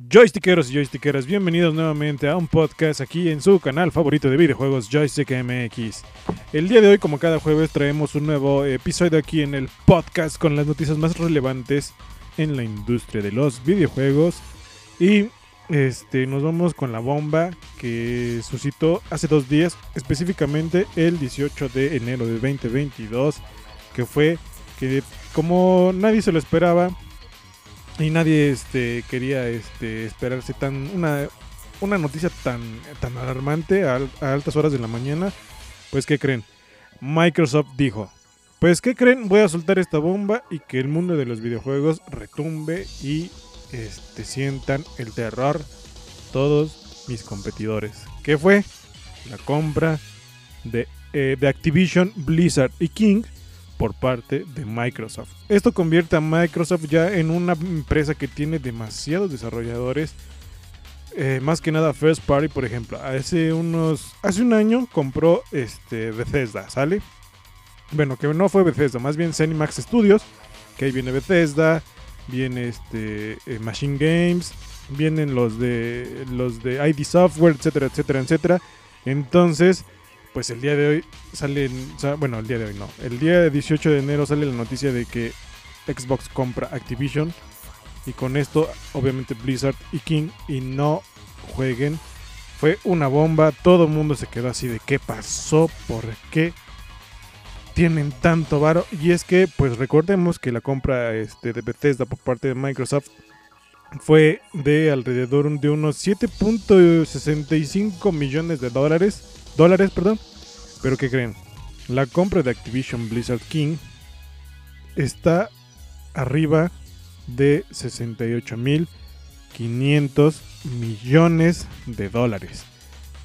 Joystickeros y joystickeras, bienvenidos nuevamente a un podcast aquí en su canal favorito de videojuegos, Joystick MX. El día de hoy, como cada jueves, traemos un nuevo episodio aquí en el podcast con las noticias más relevantes en la industria de los videojuegos. Y nos vamos con la bomba que suscitó hace 2 días, específicamente el 18 de enero de 2022, que fue que como nadie se lo esperaba, y nadie quería esperarse una noticia tan alarmante a altas horas de la mañana. Pues ¿qué creen? Microsoft dijo, pues ¿qué creen? Voy a soltar esta bomba y que el mundo de los videojuegos retumbe y sientan el terror todos mis competidores. ¿Qué fue? La compra de Activision, Blizzard y King por parte de Microsoft. Esto convierte a Microsoft ya en una empresa que tiene demasiados desarrolladores, más que nada first party. Por ejemplo, hace un año compró Bethesda, ¿sale? Bueno, que no fue Bethesda, más bien Zenimax Studios, que ahí viene Bethesda, viene Machine Games, vienen los de ID Software, etcétera, etcétera, etcétera. Entonces, pues el día de hoy el día 18 de enero sale la noticia de que Xbox compra Activision, y con esto obviamente Blizzard y King, y no jueguen, fue una bomba. Todo el mundo se quedó así de ¿qué pasó? ¿Por qué tienen tanto varo? Y es que pues recordemos que la compra de Bethesda por parte de Microsoft fue de alrededor de unos 7.65 millones de dólares. Pero ¿qué creen? La compra de Activision Blizzard King está arriba de 68.500 millones de dólares.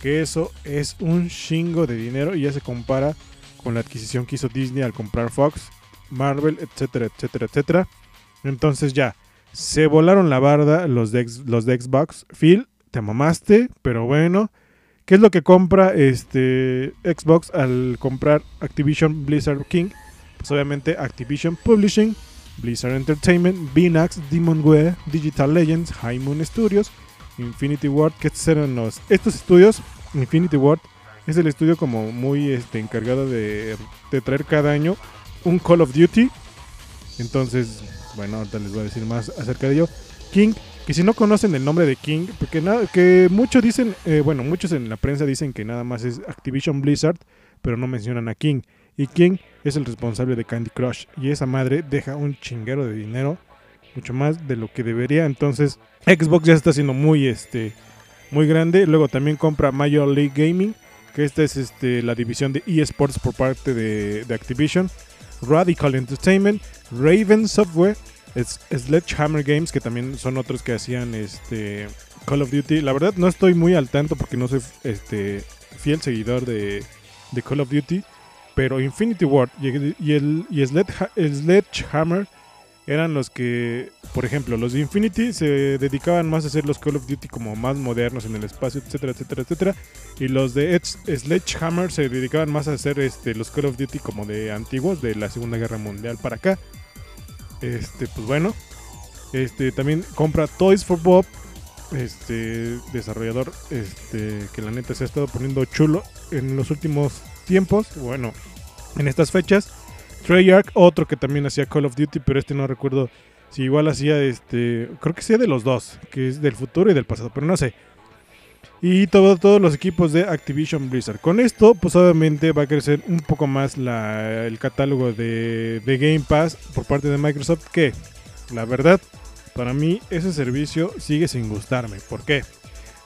Que eso es un chingo de dinero, y ya se compara con la adquisición que hizo Disney al comprar Fox, Marvel, etcétera, etcétera, etcétera. Entonces ya, se volaron la barda los de Xbox. Phil, te mamaste, pero bueno. ¿Qué es lo que compra Xbox al comprar Activision Blizzard King? Pues obviamente Activision Publishing, Blizzard Entertainment, Beenox, Demonware, Digital Legends, High Moon Studios, Infinity Ward, que serán estos estudios. Infinity Ward es el estudio como muy encargado de traer cada año un Call of Duty. Entonces, bueno, ahorita les voy a decir más acerca de ello. King, que si no conocen el nombre de King, porque que muchos dicen, muchos en la prensa dicen que nada más es Activision Blizzard, pero no mencionan a King. Y King es el responsable de Candy Crush, y esa madre deja un chinguero de dinero, mucho más de lo que debería. Entonces Xbox ya está siendo muy, muy grande. Luego también compra Major League Gaming, que esta es la división de eSports por parte de Activision, Radical Entertainment, Raven Software, Sledgehammer Games, que también son otros que hacían Call of Duty. La verdad no estoy muy al tanto porque no soy fiel seguidor de Call of Duty, pero Infinity Ward y Sledgehammer eran los que, por ejemplo, los de Infinity se dedicaban más a hacer los Call of Duty como más modernos en el espacio, etcétera, etcétera, etcétera, y los de Sledgehammer se dedicaban más a hacer los Call of Duty como de antiguos, de la Segunda Guerra Mundial para acá. Pues bueno, también compra Toys for Bob, desarrollador que la neta se ha estado poniendo chulo en los últimos tiempos, bueno, en estas fechas. Treyarch, otro que también hacía Call of Duty, pero no recuerdo si igual hacía creo que hacía de los dos, que es del futuro y del pasado, pero no sé. Y todos los equipos de Activision Blizzard. Con esto, pues obviamente va a crecer un poco más el catálogo de Game Pass por parte de Microsoft, que la verdad, para mí ese servicio sigue sin gustarme. ¿Por qué?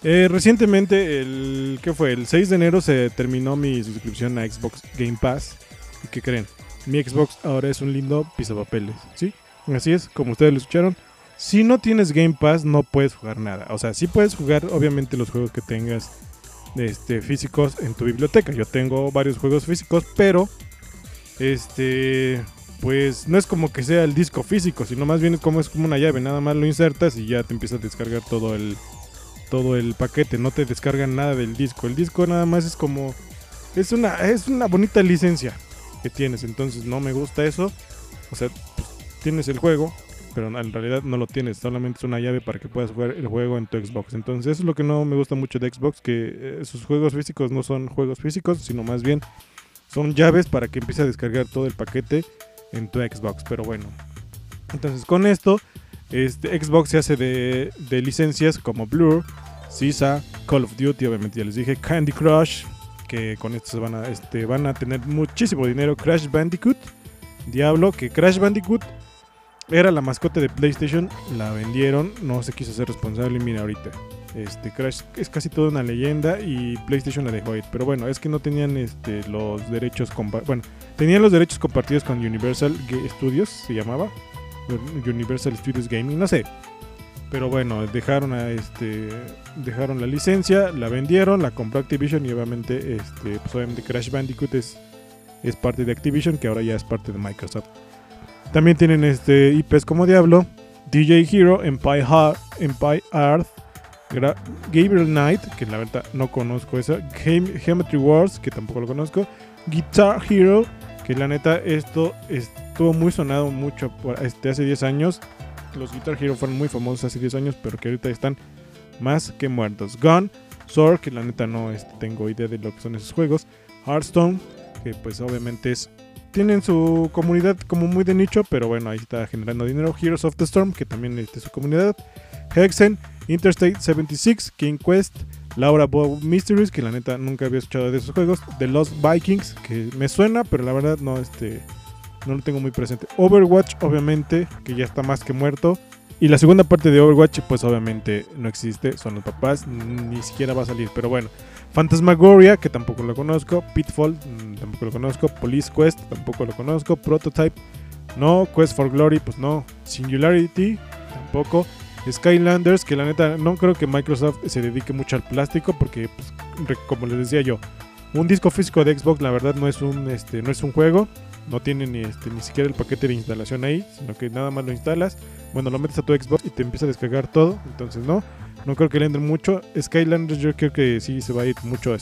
Recientemente, el 6 de enero se terminó mi suscripción a Xbox Game Pass. ¿Y qué creen? Mi Xbox ahora es un lindo pisapapeles, ¿sí? Así es, como ustedes lo escucharon. Si no tienes Game Pass, no puedes jugar nada. O sea, sí puedes jugar, obviamente, los juegos que tengas físicos en tu biblioteca. Yo tengo varios juegos físicos, pero pues no es como que sea el disco físico, sino más bien es como una llave. Nada más lo insertas y ya te empieza a descargar todo el paquete. No te descargan nada del disco. El disco nada más es como es una bonita licencia que tienes. Entonces no me gusta eso. O sea, pues, tienes el juego, pero en realidad no lo tienes, solamente es una llave para que puedas jugar el juego en tu Xbox. Entonces eso es lo que no me gusta mucho de Xbox, que sus juegos físicos no son juegos físicos, sino más bien son llaves para que empieces a descargar todo el paquete en tu Xbox. Pero bueno, entonces con esto Xbox se hace de licencias como Blur, SISA, Call of Duty, obviamente ya les dije, Candy Crush, que con esto van a tener muchísimo dinero, Crash Bandicoot, Diablo, que Crash Bandicoot era la mascota de PlayStation, la vendieron, no se quiso ser responsable y mira ahorita, Crash es casi toda una leyenda y PlayStation la dejó ir. Pero bueno, es que no tenían los derechos, tenían los derechos compartidos con Universal Studios, se llamaba Universal Studios Gaming, no sé. Pero bueno, dejaron la licencia, la vendieron, la compró Activision y obviamente, obviamente Crash Bandicoot es parte de Activision, que ahora ya es parte de Microsoft. También tienen IPs como Diablo, DJ Hero, Empire Earth, Gabriel Knight, que la verdad no conozco esa, Geometry Wars, que tampoco lo conozco, Guitar Hero, que la neta esto estuvo muy sonado mucho hace 10 años. Los Guitar Hero fueron muy famosos hace 10 años, pero que ahorita están más que muertos. Gun, Sword, que la neta no tengo idea de lo que son esos juegos. Hearthstone, que pues obviamente tienen su comunidad como muy de nicho, pero bueno, ahí está generando dinero. Heroes of the Storm, que también es de su comunidad. Hexen, Interstate 76, King Quest, Laura Bow Mysteries, que la neta nunca había escuchado de esos juegos. The Lost Vikings, que me suena, pero la verdad no no lo tengo muy presente. Overwatch, obviamente, que ya está más que muerto. Y la segunda parte de Overwatch, pues obviamente no existe. Son los papás, ni siquiera va a salir. Pero bueno, Phantasmagoria, que tampoco lo conozco. Pitfall, tampoco lo conozco. Police Quest, tampoco lo conozco. Prototype, no. Quest for Glory, pues no. Singularity, tampoco. Skylanders, que la neta no creo que Microsoft se dedique mucho al plástico, porque pues, como les decía yo, un disco físico de Xbox, la verdad, no es un juego. No tiene ni siquiera el paquete de instalación ahí, sino que nada más lo instalas. Bueno, lo metes a tu Xbox y te empieza a descargar todo. Entonces no creo que le entren mucho. Skylanders yo creo que sí se va a ir mucho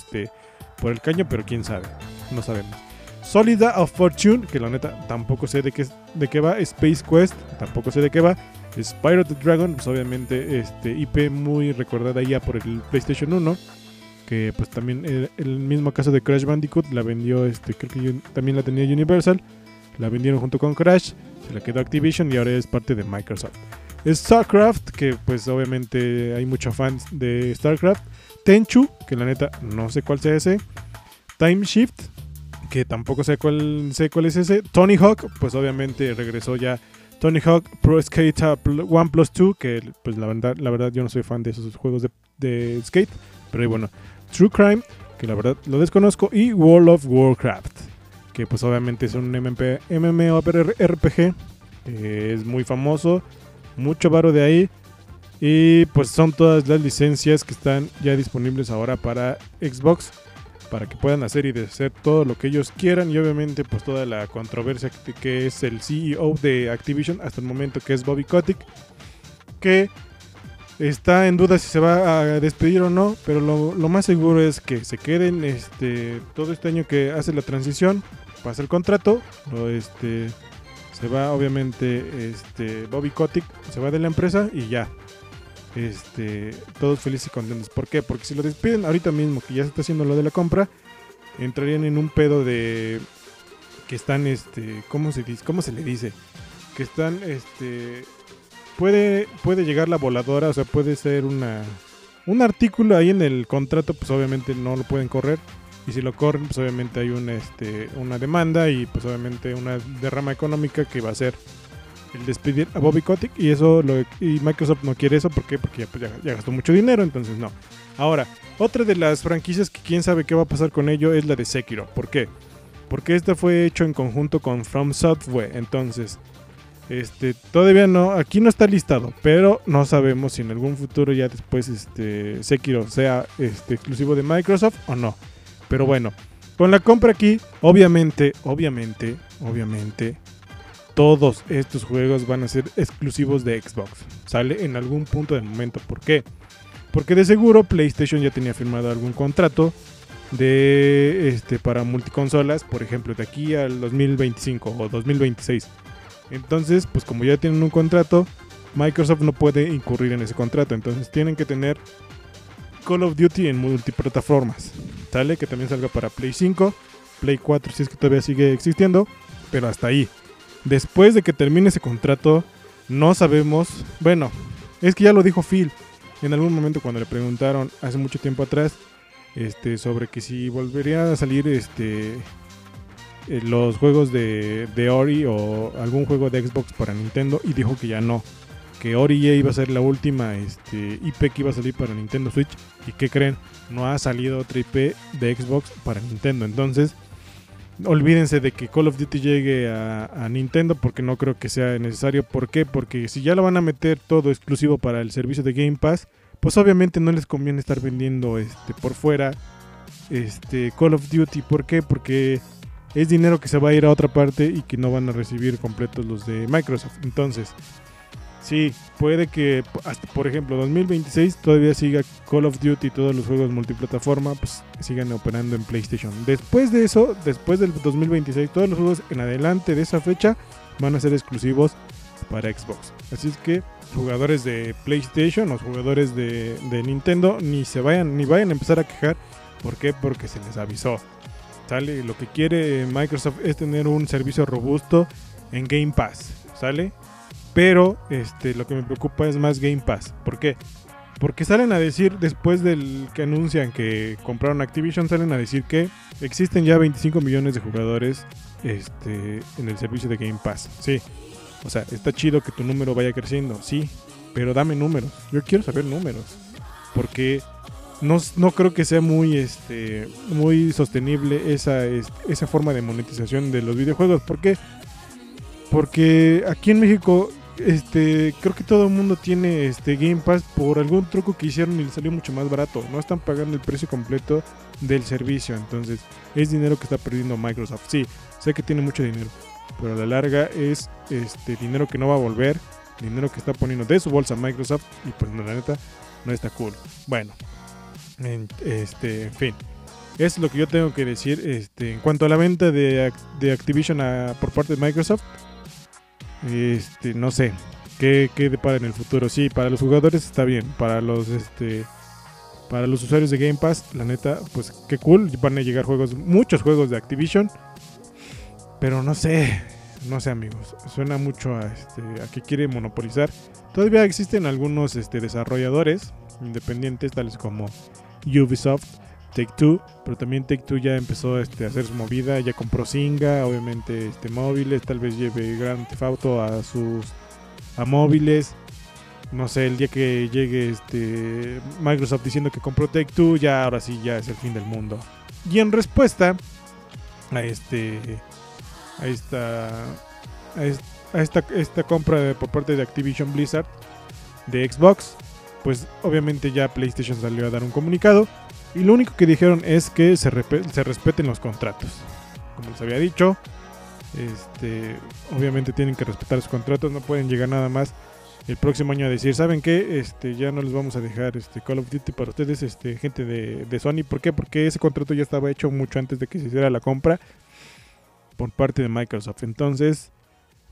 por el caño, pero quién sabe, no sabemos. Solida of Fortune, que la neta tampoco sé de qué va. Space Quest, tampoco sé de qué va. Spyro the Dragon, pues obviamente IP muy recordada ya por el PlayStation 1. Que pues también el mismo caso de Crash Bandicoot, la vendió, creo que también la tenía Universal, la vendieron junto con Crash, se la quedó Activision y ahora es parte de Microsoft. StarCraft, que pues obviamente hay muchos fans de StarCraft. Tenchu, que la neta no sé cuál sea ese. Time Shift, que tampoco sé cuál es ese. Tony Hawk, pues obviamente regresó ya Tony Hawk Pro Skater 1+2, que pues la verdad yo no soy fan de esos juegos de skate, pero bueno. True Crime, que la verdad lo desconozco, y World of Warcraft, que pues obviamente es un MMORPG, es muy famoso, mucho varo de ahí, y pues son todas las licencias que están ya disponibles ahora para Xbox, para que puedan hacer y deshacer todo lo que ellos quieran, y obviamente pues toda la controversia que es el CEO de Activision hasta el momento, que es Bobby Kotick, que está en duda si se va a despedir o no, pero lo más seguro es que se queden todo este año que hace la transición, pasa el contrato, se va obviamente Bobby Kotick, se va de la empresa y ya, todos felices y contentos. ¿Por qué? Porque si lo despiden ahorita mismo, que ya se está haciendo lo de la compra, entrarían en un pedo de que están, ¿cómo se le dice? Que están, Puede llegar la voladora, o sea, puede ser un artículo ahí en el contrato, pues obviamente no lo pueden correr. Y si lo corren, pues obviamente hay una demanda y pues obviamente una derrama económica que va a ser el despedir a Bobby Kotick. Y y Microsoft no quiere eso, ¿por qué? Porque ya gastó mucho dinero, entonces no. Ahora, otra de las franquicias que quién sabe qué va a pasar con ello es la de Sekiro. ¿Por qué? Porque esta fue hecho en conjunto con From Software, entonces... todavía no, aquí no está listado, pero no sabemos si en algún futuro ya después Sekiro sea exclusivo de Microsoft o no. Pero bueno, con la compra aquí, obviamente, todos estos juegos van a ser exclusivos de Xbox. Sale en algún punto del momento, ¿por qué? Porque de seguro PlayStation ya tenía firmado algún contrato para multiconsolas, por ejemplo, de aquí al 2025 o 2026. Entonces, pues como ya tienen un contrato, Microsoft no puede incurrir en ese contrato. Entonces tienen que tener Call of Duty en multiplataformas, ¿sale? Que también salga para Play 5, Play 4 si es que todavía sigue existiendo, pero hasta ahí. Después de que termine ese contrato, no sabemos, bueno, es que ya lo dijo Phil en algún momento cuando le preguntaron hace mucho tiempo atrás sobre que si volverían a salir los juegos de Ori o algún juego de Xbox para Nintendo, y dijo que ya no, que Ori ya iba a ser la última IP que iba a salir para Nintendo Switch. ¿Y qué creen? No ha salido otra IP de Xbox para Nintendo. Entonces, olvídense de que Call of Duty llegue a Nintendo, porque no creo que sea necesario. ¿Por qué? Porque si ya lo van a meter todo exclusivo para el servicio de Game Pass, pues obviamente no les conviene estar vendiendo por fuera Call of Duty. ¿Por qué? Porque es dinero que se va a ir a otra parte y que no van a recibir completos los de Microsoft. Entonces, sí, puede que hasta, por ejemplo, 2026 todavía siga Call of Duty y todos los juegos multiplataforma pues sigan operando en PlayStation. Después de eso, después del 2026, todos los juegos en adelante de esa fecha van a ser exclusivos para Xbox. Así es que jugadores de PlayStation, los jugadores de Nintendo, ni vayan a empezar a quejar. ¿Por qué? Porque se les avisó. ¿Sale? Lo que quiere Microsoft es tener un servicio robusto en Game Pass, ¿sale? Pero lo que me preocupa es más Game Pass. ¿Por qué? Porque salen a decir, después del que anuncian que compraron Activision, salen a decir que existen ya 25 millones de jugadores en el servicio de Game Pass. Sí, o sea, está chido que tu número vaya creciendo, sí, pero dame números. Yo quiero saber números, porque no creo que sea muy muy sostenible esa forma de monetización de los videojuegos. ¿Por qué? Porque aquí en México creo que todo el mundo tiene Game Pass por algún truco que hicieron y les salió mucho más barato. No están pagando el precio completo del servicio. Entonces es dinero que está perdiendo Microsoft. Sí, sé que tiene mucho dinero, pero a la larga es dinero que no va a volver, dinero que está poniendo de su bolsa Microsoft, y pues la neta no está cool. Bueno, en fin, es lo que yo tengo que decir en cuanto a la venta de Activision por parte de Microsoft. No sé qué depara en el futuro. Sí, para los jugadores está bien, para los usuarios de Game Pass, la neta, pues qué cool, van a llegar muchos juegos de Activision, pero no sé, amigos, suena mucho a que quiere monopolizar. Todavía existen algunos desarrolladores independientes tales como Ubisoft, Take-Two, pero también Take-Two ya empezó a hacer su movida, ya compró Zynga, obviamente móviles, tal vez lleve Grand Theft Auto a móviles. No sé, el día que llegue Microsoft diciendo que compró Take-Two, ya ahora sí ya es el fin del mundo. Y en respuesta a esta compra por parte de Activision Blizzard de Xbox, pues obviamente ya PlayStation salió a dar un comunicado. Y lo único que dijeron es que se respeten los contratos. Como les había dicho, obviamente tienen que respetar los contratos. No pueden llegar nada más el próximo año a decir, ¿saben qué? Ya no les vamos a dejar Call of Duty para ustedes, gente de Sony. ¿Por qué? Porque ese contrato ya estaba hecho mucho antes de que se hiciera la compra por parte de Microsoft. Entonces,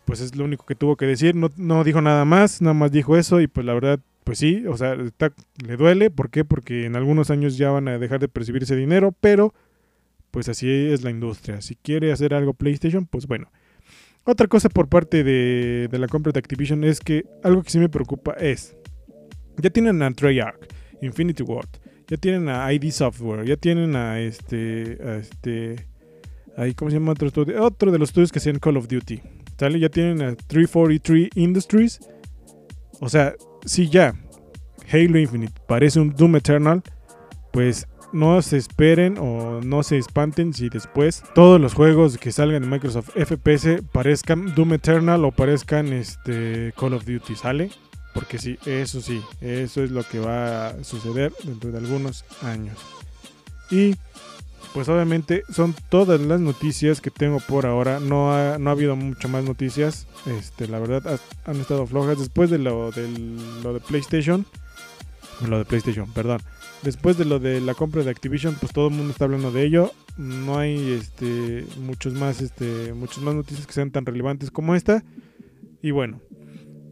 pues es lo único que tuvo que decir. No dijo nada más dijo eso, y pues la verdad, pues sí, o sea, le duele. ¿Por qué? Porque en algunos años ya van a dejar de percibir ese dinero, pero pues así es la industria. Si quiere hacer algo PlayStation, pues bueno. Otra cosa por parte de la compra de Activision es que algo que sí me preocupa es, ya tienen a Treyarch, Infinity Ward, ya tienen a ID Software, ya tienen ahí, ¿cómo se llama? Otro de los estudios que hacían Call of Duty, ¿sale? Ya tienen a 343 Industries. O sea, si ya Halo Infinite parece un Doom Eternal, pues no se esperen o no se espanten si después todos los juegos que salgan de Microsoft FPS parezcan Doom Eternal o parezcan Call of Duty, ¿sale? Porque sí, eso es lo que va a suceder dentro de algunos años. Y pues obviamente son todas las noticias que tengo por ahora. No ha habido mucho más noticias. La verdad han estado flojas. Después de lo de PlayStation. Lo de PlayStation, perdón. Después de lo de la compra de Activision, pues todo el mundo está hablando de ello. No hay muchos más noticias que sean tan relevantes como esta. Y bueno,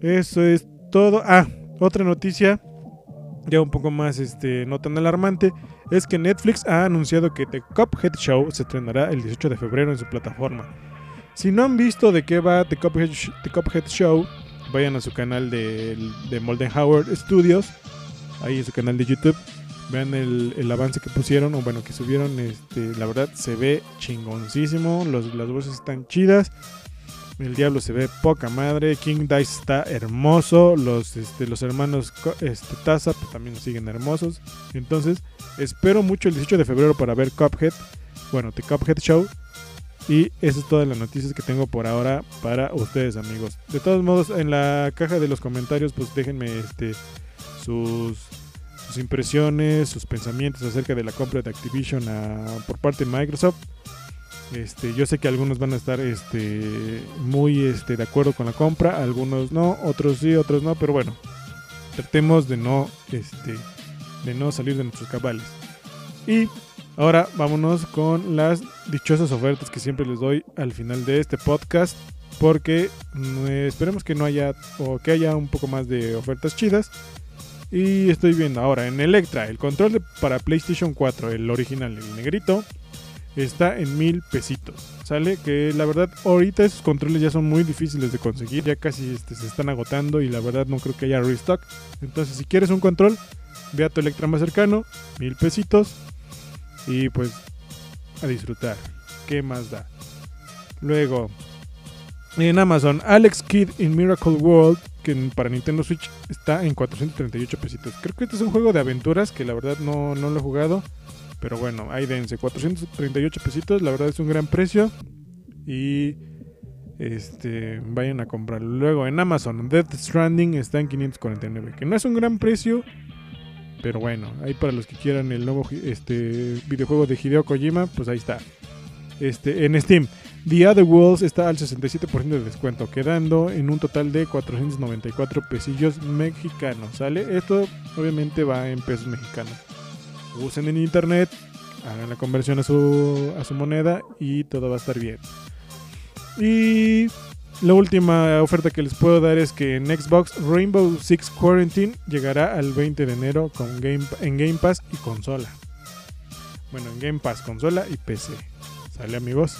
eso es todo. Ah, otra noticia ya un poco más no tan alarmante, es que Netflix ha anunciado que The Cuphead Show se estrenará el 18 de febrero en su plataforma. Si no han visto de qué va The Cuphead Show, vayan a su canal de Moldenhauer Studios, ahí en su canal de YouTube, vean el avance que pusieron, o bueno, que subieron. La verdad se ve chingoncísimo, las voces están chidas. El Diablo se ve poca madre. King Dice está hermoso. Los hermanos Taza también siguen hermosos. Entonces, espero mucho el 18 de febrero para ver Cuphead. Bueno, The Cuphead Show. Y esa es todas las noticias que tengo por ahora para ustedes, amigos. De todos modos, en la caja de los comentarios, pues déjenme sus impresiones, sus pensamientos acerca de la compra de Activision por parte de Microsoft. Yo sé que algunos van a estar muy de acuerdo con la compra, algunos no, otros sí, otros no, pero bueno, tratemos de no salir de nuestros cabales. Y ahora vámonos con las dichosas ofertas que siempre les doy al final de este podcast, porque esperemos que no haya, o que haya un poco más de ofertas chidas. Y estoy viendo ahora en Electra el control para PlayStation 4, el original, el negrito, está en 1,000 pesitos. Sale que la verdad ahorita esos controles ya son muy difíciles de conseguir, ya casi se están agotando y la verdad no creo que haya restock. Entonces, si quieres un control, ve a tu Electra más cercano, 1,000 pesitos, y pues a disfrutar. ¿Qué más da? Luego en Amazon, Alex Kidd in Miracle World, que para Nintendo Switch está en 438 pesitos. Creo que este es un juego de aventuras que la verdad no lo he jugado, pero bueno, ahí dense, 438 pesitos. La verdad es un gran precio y vayan a comprarlo. Luego en Amazon, Death Stranding está en 549, que no es un gran precio, pero bueno, ahí para los que quieran el nuevo videojuego de Hideo Kojima, pues ahí está. En Steam, The Other Worlds está al 67% de descuento, quedando en un total de 494 pesillos mexicanos, ¿sale? Esto obviamente va en pesos mexicanos. Usen en internet, hagan la conversión a su moneda y todo va a estar bien. Y la última oferta que les puedo dar es que en Xbox, Rainbow Six Quarantine llegará al 20 de enero en Game Pass y consola. Bueno, en Game Pass, consola y PC. ¿Sale, amigos?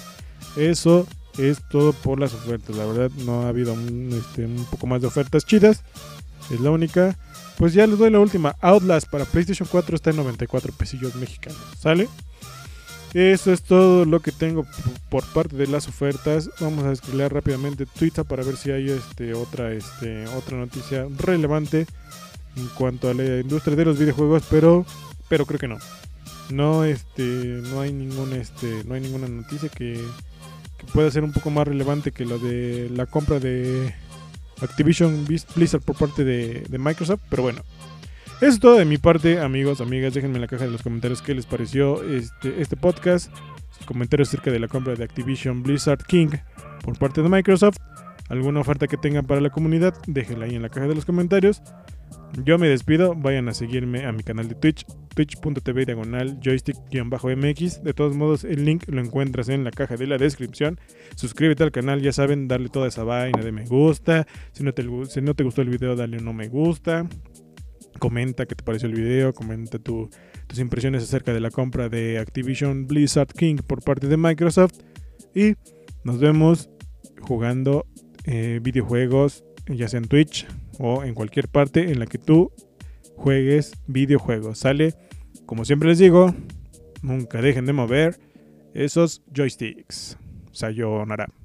Eso es todo por las ofertas. La verdad no ha habido un poco más de ofertas chidas. Es la única. Pues ya les doy la última. Outlast para PlayStation 4 está en 94 pesillos mexicanos. ¿Sale? Eso es todo lo que tengo por parte de las ofertas. Vamos a escribir rápidamente Twitter para ver si hay otra noticia relevante en cuanto a la industria de los videojuegos, pero creo que no. No hay ninguna noticia que pueda ser un poco más relevante que la de la compra de Activision Blizzard por parte de Microsoft, pero bueno. Eso es todo de mi parte, amigos, amigas. Déjenme en la caja de los comentarios qué les pareció este podcast, sus comentarios acerca de la compra de Activision Blizzard King por parte de Microsoft. Alguna oferta que tengan para la comunidad, déjenla ahí en la caja de los comentarios. Yo me despido, vayan a seguirme a mi canal de Twitch, twitch.tv/joystick-mx. De todos modos, el link lo encuentras en la caja de la descripción. Suscríbete al canal, ya saben, darle toda esa vaina de me gusta. Si no te gustó el video, dale un no me gusta. Comenta qué te pareció el video, comenta tus impresiones acerca de la compra de Activision Blizzard King por parte de Microsoft. Y nos vemos jugando videojuegos, ya sea en Twitch o en cualquier parte en la que tú juegues videojuegos, ¿sale? Como siempre les digo, nunca dejen de mover esos joysticks. Sayonara.